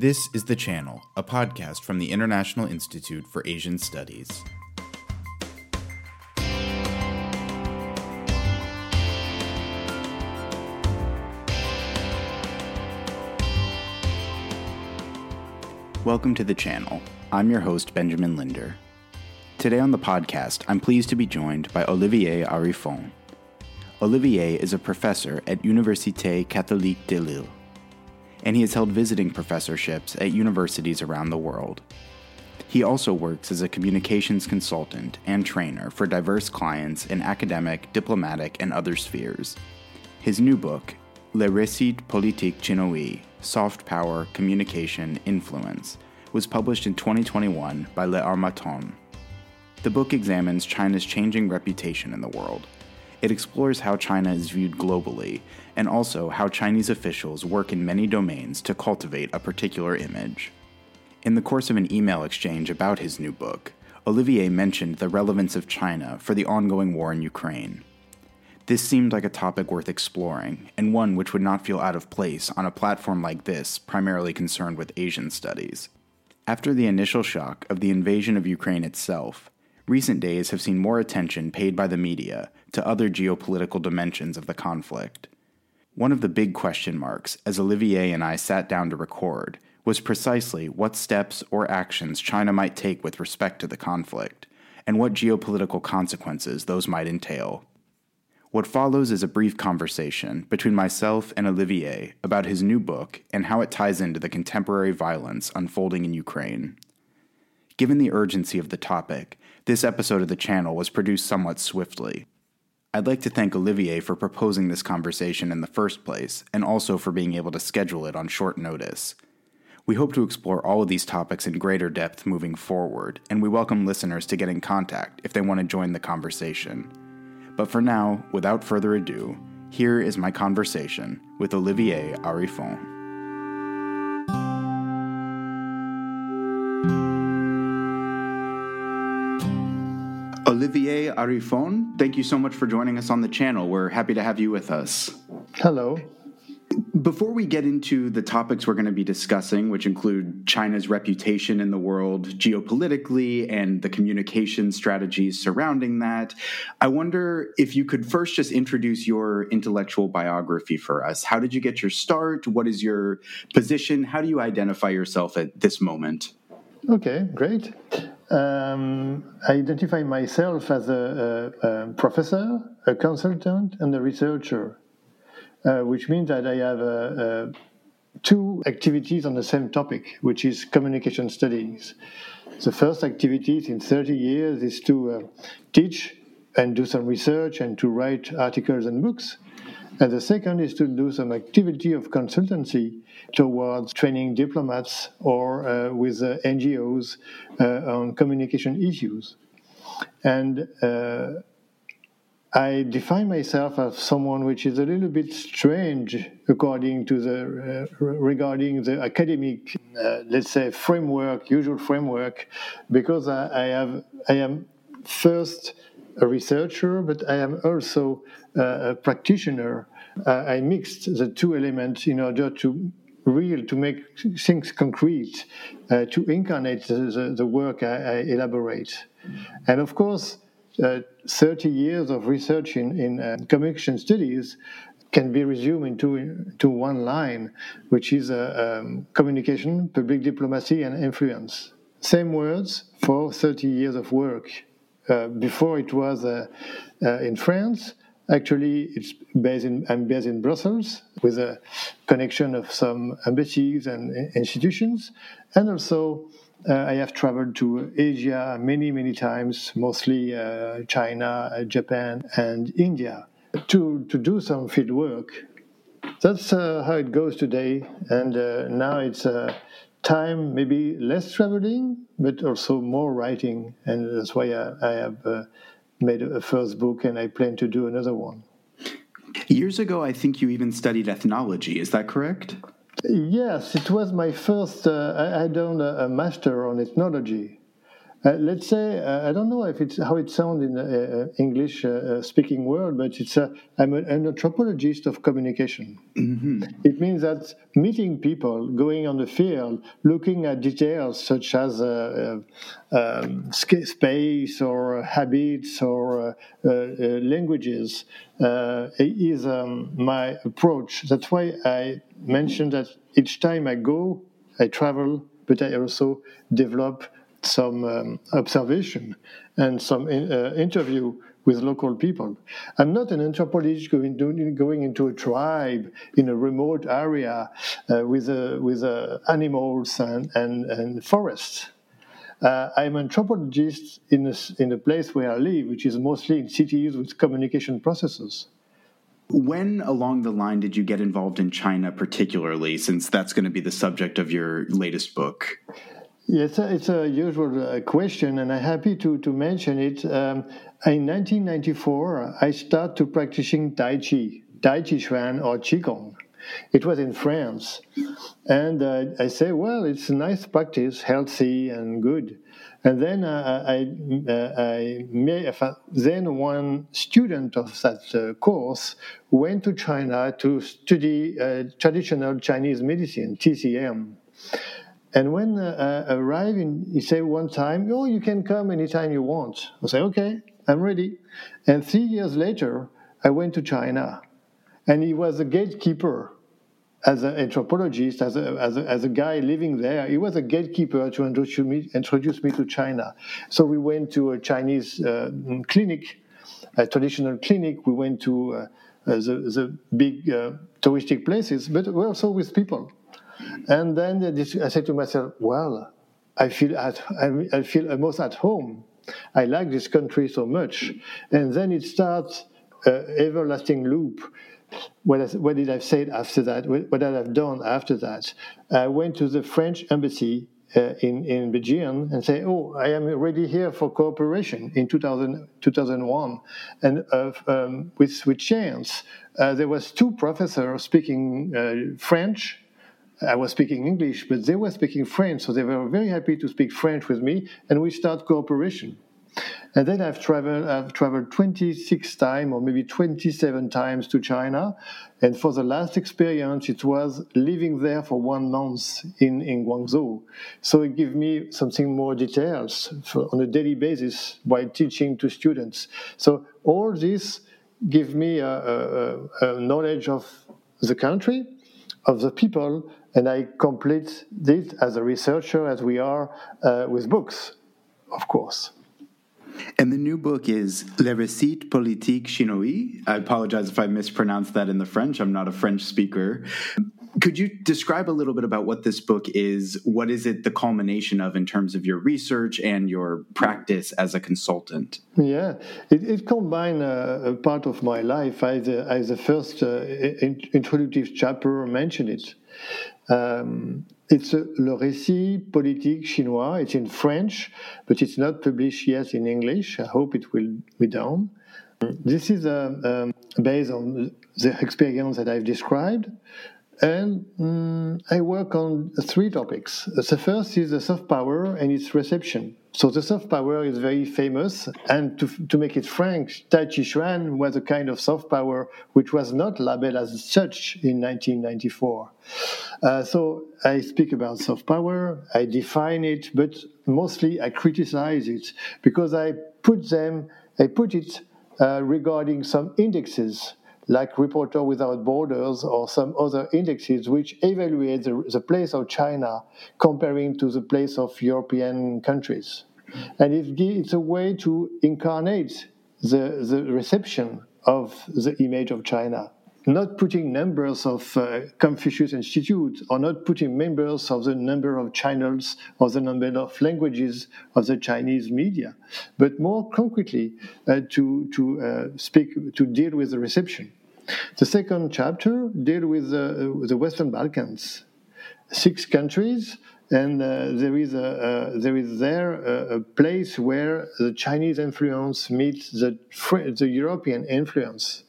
This is The Channel, a podcast from the International Institute for Asian Studies. Welcome to The Channel. I'm your host, Benjamin Linder. Today on the podcast, I'm pleased to be joined by Olivier Arifon. Olivier is a professor at Université Catholique de Lille, and he has held visiting professorships at universities around the world. He also works as a communications consultant and trainer for diverse clients in academic, diplomatic, and other spheres. His new book, Le Récit Politique Chinois, Soft Power, Communication, Influence, was published in 2021 by Le Harmattan. The book examines China's changing reputation in the world. It explores how China is viewed globally, and also how Chinese officials work in many domains to cultivate a particular image. In the course of an email exchange about his new book, Olivier mentioned the relevance of China for the ongoing war in Ukraine. This seemed like a topic worth exploring, and one which would not feel out of place on a platform like this, primarily concerned with Asian studies. After the initial shock of the invasion of Ukraine itself, recent days have seen more attention paid by the media to other geopolitical dimensions of the conflict. One of the big question marks, as Olivier and I sat down to record, was precisely what steps or actions China might take with respect to the conflict, and what geopolitical consequences those might entail. What follows is a brief conversation between myself and Olivier about his new book and how it ties into the contemporary violence unfolding in Ukraine. Given the urgency of the topic, this episode of The Channel was produced somewhat swiftly. I'd like to thank Olivier for proposing this conversation in the first place, and also for being able to schedule it on short notice. We hope to explore all of these topics in greater depth moving forward, and we welcome listeners to get in contact if they want to join the conversation. But for now, without further ado, here is my conversation with Olivier Arifon. Olivier Arifon, thank you so much for joining us on the channel. We're happy to have you with us. Hello. Before we get into the topics we're going to be discussing, which include China's reputation in the world geopolitically and the communication strategies surrounding that, I wonder if you could first just introduce your intellectual biography for us. How did you get your start? What is your position? How do you identify yourself at this moment? Okay, great. I identify myself as a professor, a consultant, and a researcher, which means that I have two activities on the same topic, which is communication studies. The first activity in 30 years is to teach and do some research and to write articles and books. And the second is to do some activity of consultancy towards training diplomats or with NGOs on communication issues. And I define myself as someone which is a little bit strange regarding the academic, let's say, framework, usual framework, because I am first a researcher, but I am also a practitioner. I mixed the two elements in order to make things concrete, to incarnate the work I elaborate. And of course, 30 years of research in communication studies can be resumed into one line, which is communication, public diplomacy, and influence. Same words for 30 years of work. Before it was in France. Actually, I'm based in Brussels with a connection of some embassies and institutions. And also, I have traveled to Asia many, many times, mostly China, Japan, and India, to do some field work. That's how it goes today. And now it's time, maybe less traveling, but also more writing. And that's why I have made a first book, and I plan to do another one. Years ago, I think you even studied ethnology. Is that correct? Yes, it was my first. I had done a master on ethnology. Let's say, I don't know if it's how it sounds in the English-speaking world, but it's I'm an anthropologist of communication. Mm-hmm. It means that meeting people, going on the field, looking at details such as space or habits or languages is my approach. That's why I mentioned that each time I go, I travel, but I also develop some observation and some interview with local people. I'm not an anthropologist going into a tribe in a remote area with animals and forests. I'm an anthropologist in a place where I live, which is mostly in cities with communication processes. When along the line did you get involved in China particularly, since that's going to be the subject of your latest book? Yes, it's a usual question, and I'm happy to mention it. In 1994, I started practicing Tai Chi Chuan or Qigong. It was in France. And I say, well, it's a nice practice, healthy and good. And then I one student of that course went to China to study traditional Chinese medicine, TCM. And when I arrived, he said one time, oh, you can come anytime you want. I said, okay, I'm ready. And 3 years later, I went to China. And he was a gatekeeper as an anthropologist, as a guy living there. He was a gatekeeper to introduce me to China. So we went to a Chinese clinic, a traditional clinic. We went to the big touristic places, but also with people. And then I said to myself, well, I feel almost at home. I like this country so much. And then it starts an everlasting loop. What did I say after that? What did I have done after that? I went to the French embassy in Beijing and said, oh, I am already here for cooperation in 2001. And with chance, there was two professors speaking French. I was speaking English, but they were speaking French, so they were very happy to speak French with me, and we start cooperation. And then I've traveled 26 times or maybe 27 times to China, and for the last experience, it was living there for 1 month in Guangzhou. So it gave me something more details on a daily basis by teaching to students. So all this gave me a knowledge of the country, of the people, and I complete this as a researcher, as we are with books, of course. And the new book is Le Récit Politique Chinois. I apologize if I mispronounced that in the French. I'm not a French speaker. Could you describe a little bit about what this book is? What is it the culmination of in terms of your research and your practice as a consultant? Yeah, it combines a part of my life. As the first introductory chapter mentioned it. It's Le Récit Politique Chinois. It's in French, but it's not published yet in English. I hope it will be done. This is based on the experience that I've described. And I work on three topics. The first is the soft power and its reception. So the soft power is very famous, and to make it frank, Tai Chi Chuan was a kind of soft power which was not labeled as such in 1994. So I speak about soft power, I define it, but mostly I criticize it because I put it regarding some indexes, like Reporter Without Borders or some other indexes which evaluate the place of China comparing to the place of European countries. And it's a way to incarnate the reception of the image of China. Not putting numbers of Confucius Institute or not putting members of the number of channels or the number of languages of the Chinese media, but more concretely to deal with the reception. The second chapter deals with the Western Balkans, 6 countries, and there is a place where the Chinese influence meets the European influence.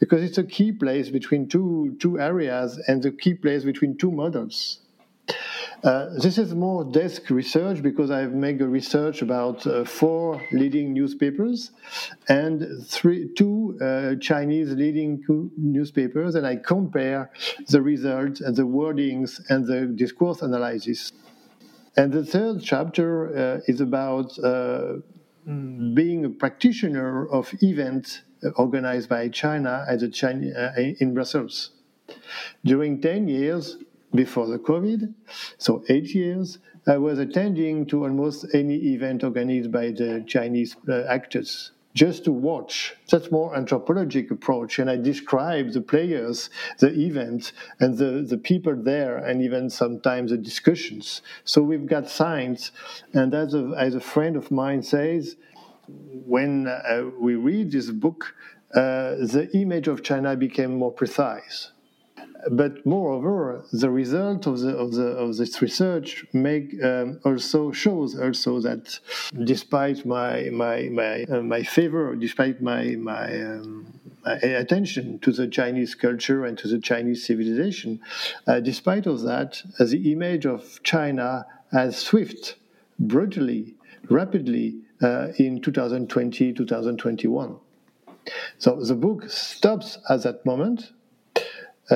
Because it's a key place between two areas and the key place between two models. This is more desk research because I've made a research about 4 leading newspapers and two Chinese leading newspapers, and I compare the results and the wordings and the discourse analysis. And the third chapter is about being a practitioner of events organized by China at the in Brussels. During 10 years before the COVID, so 8 years, I was attending to almost any event organized by the Chinese actors, just to watch. That's more anthropologic approach, and I describe the players, the event, and the people there, and even sometimes the discussions. So we've got science, and as a friend of mine says, when we read this book, the image of China became more precise. But moreover, the result of this research shows that, despite my favor, despite my attention to the Chinese culture and to the Chinese civilization, despite of that, the image of China has swift, brutally, rapidly in 2020, 2021. So the book stops at that moment.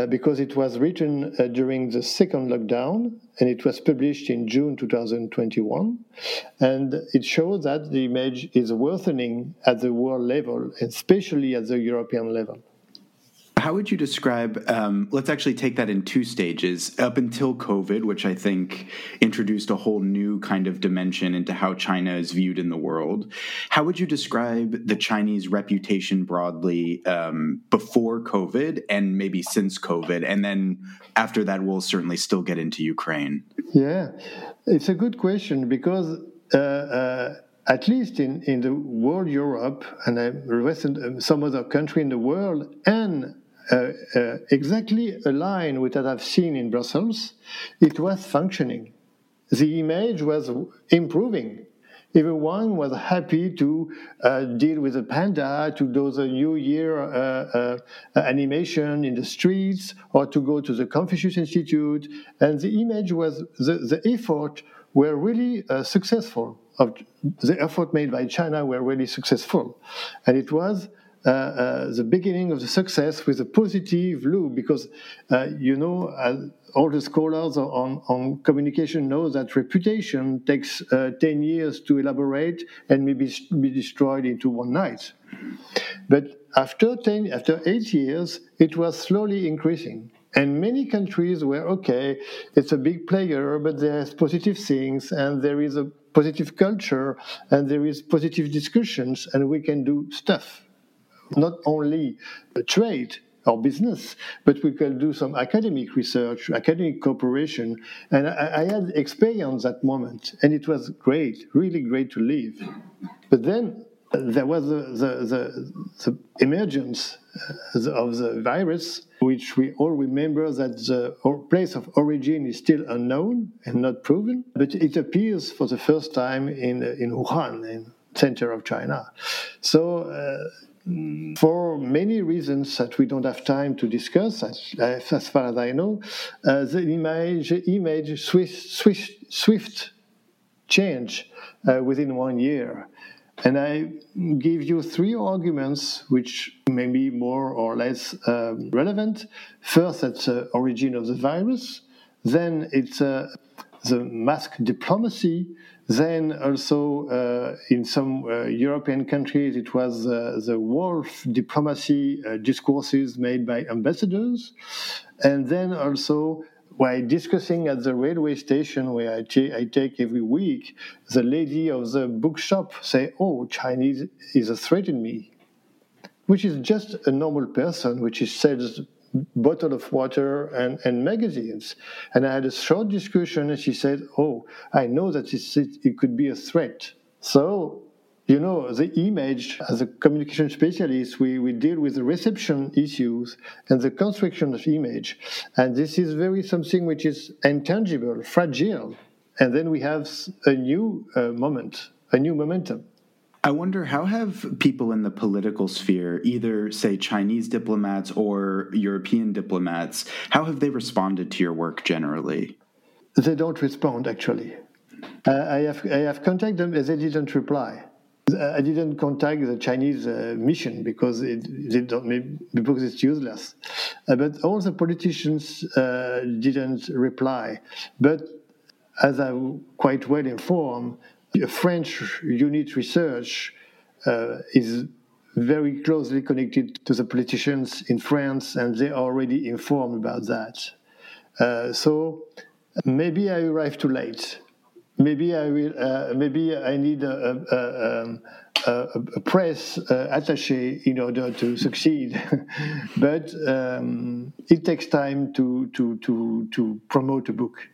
Because it was written during the second lockdown, and it was published in June 2021, and it shows that the image is worsening at the world level, especially at the European level. How would you describe, let's actually take that in two stages, up until COVID, which I think introduced a whole new kind of dimension into how China is viewed in the world. How would you describe the Chinese reputation broadly before COVID and maybe since COVID? And then after that, we'll certainly still get into Ukraine. Yeah, it's a good question because at least in the world Europe and some other country in the world and exactly aligned with what I've seen in Brussels, it was functioning. The image was improving. Everyone was happy to deal with a panda, to do the New Year animation in the streets, or to go to the Confucius Institute. And the image was, the effort were really successful. The effort made by China were really successful. And it was the beginning of the success with a positive look, because all the scholars on communication know that reputation takes 10 years to elaborate and may be destroyed into one night. But after 8 years, it was slowly increasing. And many countries were, okay, it's a big player, but there's positive things, and there is a positive culture, and there is positive discussions, and we can do stuff. Not only trade or business, but we can do some academic research, academic cooperation. And I had experienced that moment, and it was great, really great to live. But then there was the emergence of the virus, which we all remember that the place of origin is still unknown and not proven, but it appears for the first time in Wuhan, in center of China. So for many reasons that we don't have time to discuss, as far as I know, the image swift change within 1 year. And I give you 3 arguments which may be more or less relevant. First, that's the origin of the virus. Then it's the mask diplomacy. Then also in some European countries, it was the wolf diplomacy discourses made by ambassadors. And then also while discussing at the railway station where I take every week, the lady of the bookshop say, "Oh, Chinese is a threat in me," which is just a normal person which sells bottle of water and magazines. And I had a short discussion, and she said, "Oh, I know that it could be a threat." So, the image, as a communication specialist, we deal with the reception issues and the construction of image. And this is very something which is intangible, fragile. And then we have a new moment, a new momentum. I wonder, how have people in the political sphere, either, say, Chinese diplomats or European diplomats, how have they responded to your work generally? They don't respond, actually. I have contacted them, and they didn't reply. I didn't contact the Chinese mission because because it's useless. But all the politicians didn't reply. But as I'm quite well informed, French unit research is very closely connected to the politicians in France, and they are already informed about that. So maybe I arrived too late. Maybe I will. Maybe I need a press attaché in order to succeed. But it takes time to promote a book.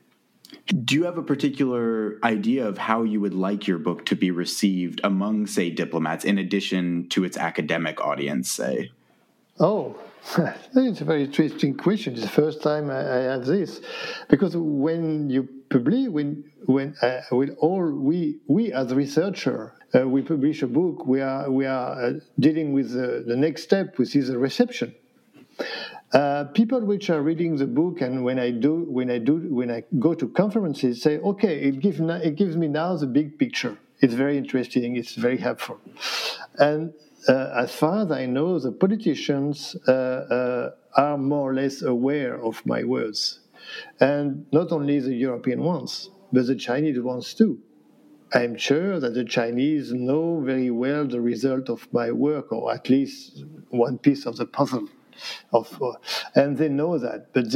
Do you have a particular idea of how you would like your book to be received among, say, diplomats, in addition to its academic audience, say? Oh, it's a very interesting question. It's the first time I had this, because when you publish, when we as researcher we publish a book, we are dealing with the next step, which is the reception. People which are reading the book, and when I go to conferences, say, okay, it gives me now the big picture. It's very interesting. It's very helpful, and. As far as I know, the politicians are more or less aware of my words. And not only the European ones, but the Chinese ones too. I'm sure that the Chinese know very well the result of my work, or at least one piece of the puzzle. And they know that, but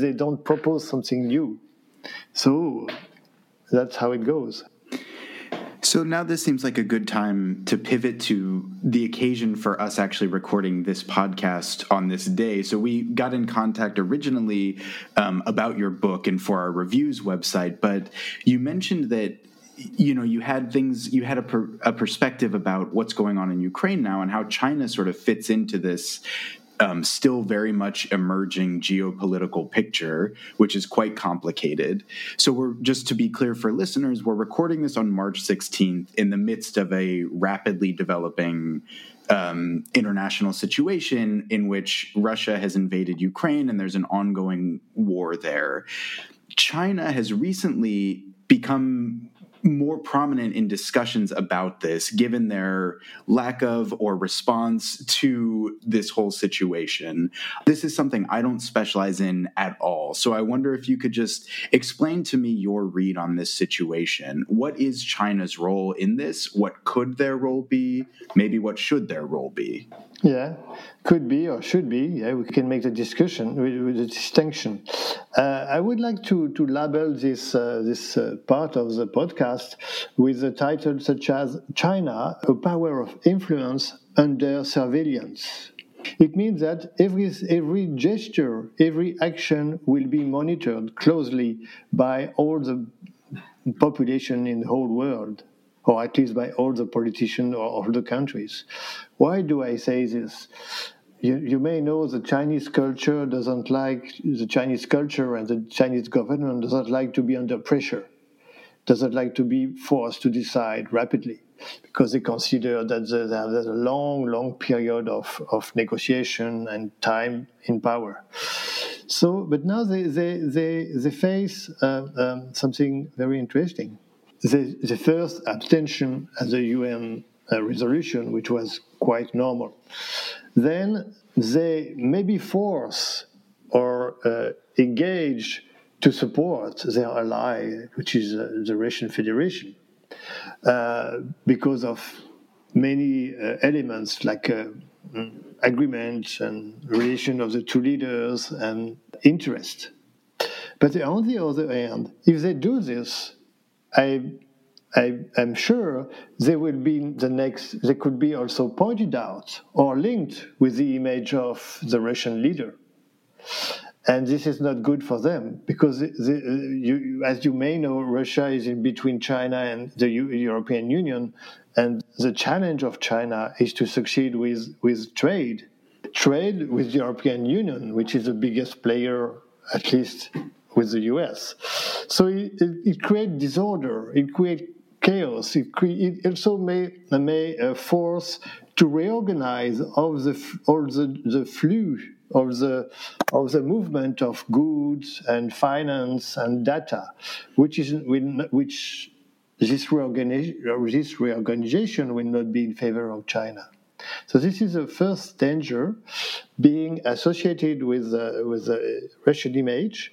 they don't propose something new. So that's how it goes. So now this seems like a good time to pivot to the occasion for us actually recording this podcast on this day. So we got in contact originally about your book and for our reviews website, but you mentioned that, you know, you had a perspective about what's going on in Ukraine now and how China sort of fits into this still very much emerging geopolitical picture, which is quite complicated. So we're, just to be clear for listeners, we're recording this on March 16th in the midst of a rapidly developing international situation in which Russia has invaded Ukraine and there's an ongoing war there. China has recently become more prominent in discussions about this, given their lack of or response to this whole situation. This is something I don't specialize in at all. So I wonder if you could just explain to me your read on this situation. What is China's role in this? What could their role be? Maybe what should their role be? Yeah, could be or should be. Yeah, we can make the discussion with a distinction. I would like to label this part of the podcast with a title such as China, a power of influence under surveillance. It means that every gesture, every action will be monitored closely by all the population in the whole world, or at least by all the politicians or all the countries. Why do I say this? You may know the Chinese culture doesn't like the Chinese culture, and the Chinese government doesn't like to be under pressure, doesn't like to be forced to decide rapidly, because they consider that they have a long period of negotiation and time in power. So, but now they face something very interesting. The first abstention at the UN resolution, which was quite normal. Then they may be forced or engaged to support their ally, which is the Russian Federation, because of many elements like agreement and relation of the two leaders and interest. But on the other hand, if they do this, I am sure they will be the next. They could be also pointed out or linked with the image of the Russian leader, and this is not good for them because, as you may know, Russia is in between China and the European Union, and the challenge of China is to succeed with trade with the European Union, which is the biggest player, at least with the US. So it creates disorder, it creates chaos, it also may force to reorganize all the flux of the movement of goods and finance and data, which this reorganization will not be in favor of China. So this is the first danger, being associated with the Russian image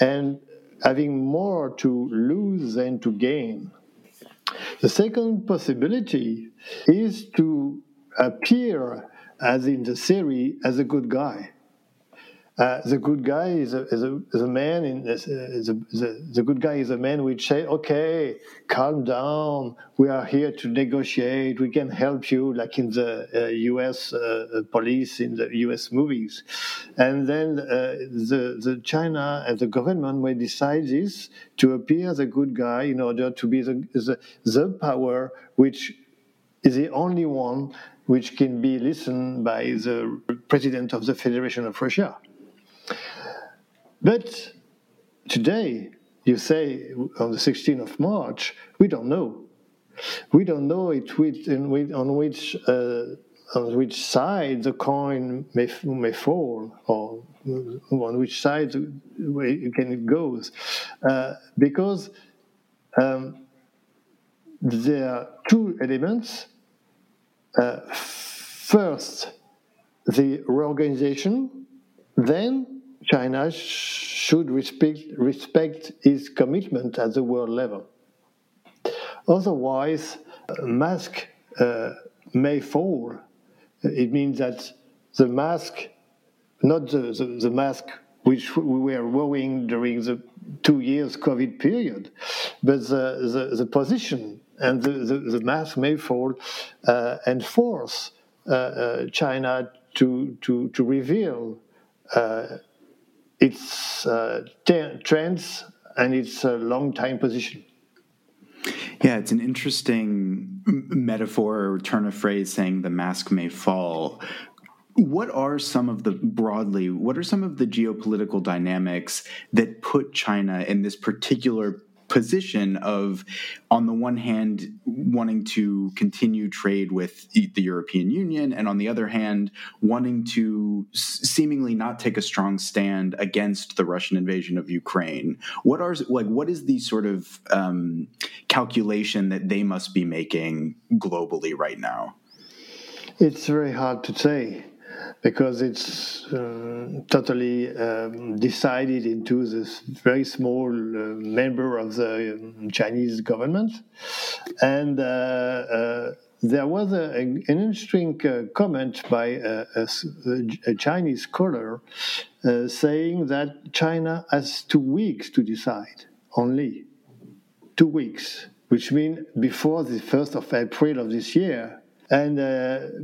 and having more to lose than to gain. The second possibility is to appear, as in the series, as a good guy. The good guy is a man. The good guy is a man which says, "Okay, calm down. We are here to negotiate. We can help you," like in the U.S. Police in the U.S. movies. And then the China and the government may decide this to appear the good guy in order to be the power which is the only one which can be listened by the president of the Federation of Russia. But today, you say, on the 16th of March, we don't know. We don't know on which side the coin may fall, or on which side it goes, because there are two elements. First, the reorganization, then China should respect its commitment at the world level. Otherwise, mask may fall. It means that the mask, not the mask which we were wearing during the 2 years COVID period, but the position and the mask may fall and force China to reveal its trends and its long-time position. Yeah, it's an interesting metaphor or turn of phrase, saying the mask may fall. What are some of the geopolitical dynamics that put China in this particular position of, on the one hand, wanting to continue trade with the European Union, and on the other hand, wanting to seemingly not take a strong stand against the Russian invasion of Ukraine? What is the sort of calculation that they must be making globally right now? It's very hard to say, because it's totally decided into this very small member of the Chinese government. And there was an interesting comment by a Chinese scholar saying that China has 2 weeks to decide, only 2 weeks, which means before the 1st of April of this year. And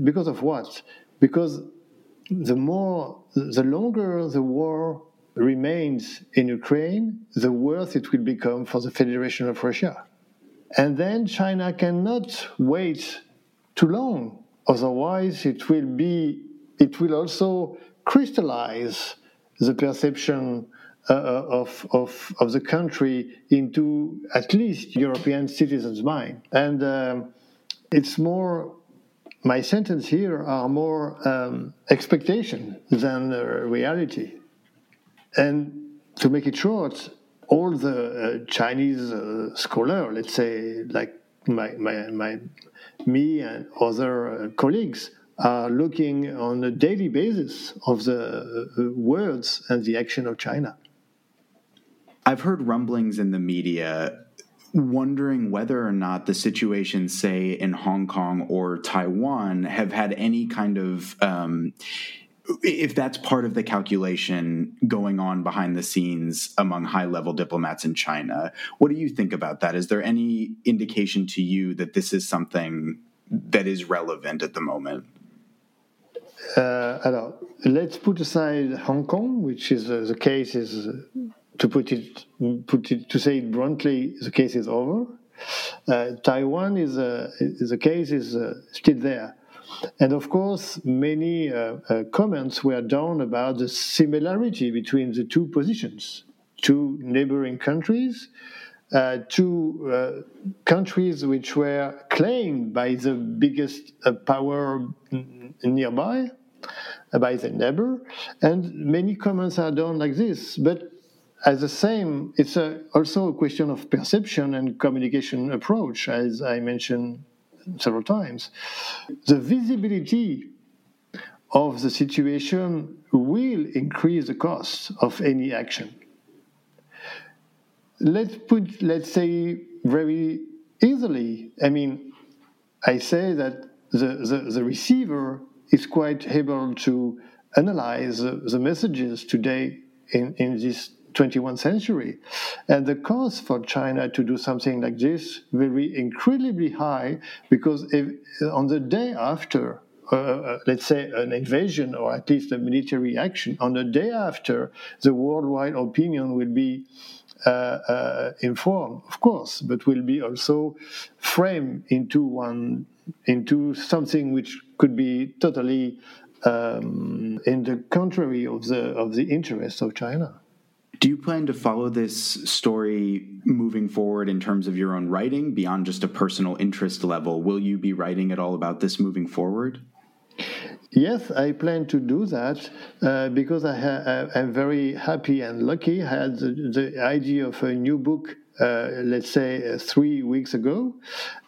because of what? Because the longer the war remains in Ukraine, the worse it will become for the Federation of Russia. And then China cannot wait too long, otherwise it will also crystallize the perception of the country into at least European citizens' mind. And my sentences here are more expectation than reality. And to make it short, all the Chinese scholars, let's say, like me and other colleagues, are looking on a daily basis of the words and the action of China. I've heard rumblings in the media wondering whether or not the situation, say, in Hong Kong or Taiwan have had any kind of if that's part of the calculation going on behind the scenes among high-level diplomats in China. What do you think about that? Is there any indication to you that this is something that is relevant at the moment? Alors, let's put aside Hong Kong, which is the case is... To say it bluntly, the case is over. Taiwan is still there, and of course, many comments were done about the similarity between the two positions, two neighboring countries, two countries which were claimed by the biggest power nearby, by the neighbor, and many comments are done like this. But as the same, it's also a question of perception and communication approach, as I mentioned several times. The visibility of the situation will increase the cost of any action. Let's say very easily, I say that the receiver is quite able to analyze the messages today in this 21st century. And the cost for China to do something like this will be incredibly high, because if, on the day after, let's say an invasion or at least a military action, on the day after, the worldwide opinion will be informed, of course, but will be also framed into something which could be totally in the contrary of the interests of China. Do you plan to follow this story moving forward in terms of your own writing beyond just a personal interest level? Will you be writing at all about this moving forward? Yes, I plan to do that because I'm very happy and lucky. I had the idea of a new book, let's say, 3 weeks ago.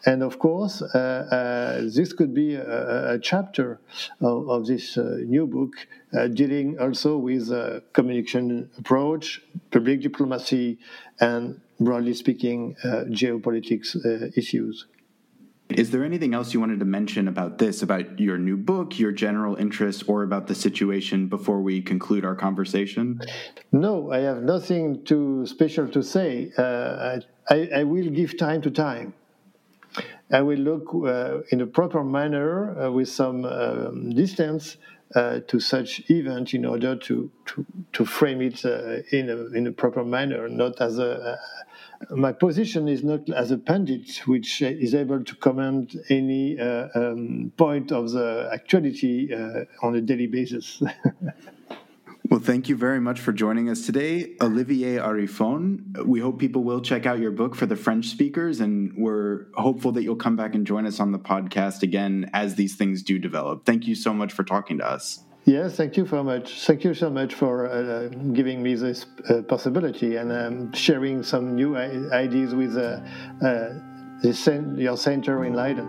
And of course, this could be a chapter of this new book dealing also with communication approach, public diplomacy, and broadly speaking, geopolitics issues. Is there anything else you wanted to mention about this, about your new book, your general interests, or about the situation before we conclude our conversation? No, I have nothing too special to say. I will give time to time. I will look in a proper manner with some distance to such event in order to frame it in a proper manner, not as a... My position is not as a pundit, which is able to comment any point of the actuality on a daily basis. Well, thank you very much for joining us today, Olivier Arifon. We hope people will check out your book for the French speakers, and we're hopeful that you'll come back and join us on the podcast again as these things do develop. Thank you so much for talking to us. Yes, thank you so much. Thank you so much for giving me this possibility and sharing some new ideas with your center in Leiden.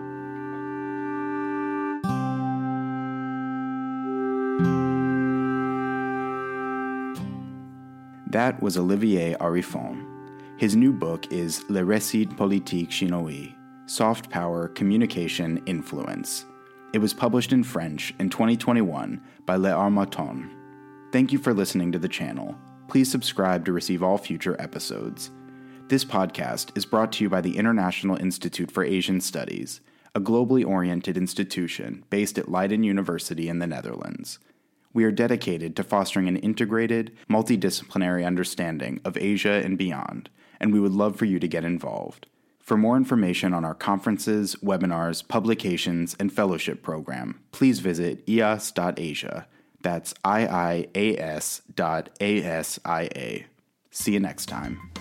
That was Olivier Arifon. His new book is Le Récit Politique Chinois, Soft Power, Communication, Influence. It was published in French in 2021 by Le Harmattan. Thank you for listening to the channel. Please subscribe to receive all future episodes. This podcast is brought to you by the International Institute for Asian Studies, a globally oriented institution based at Leiden University in the Netherlands. We are dedicated to fostering an integrated, multidisciplinary understanding of Asia and beyond, and we would love for you to get involved. For more information on our conferences, webinars, publications, and fellowship program, please visit ias.asia. That's IIAS.ASIA. See you next time.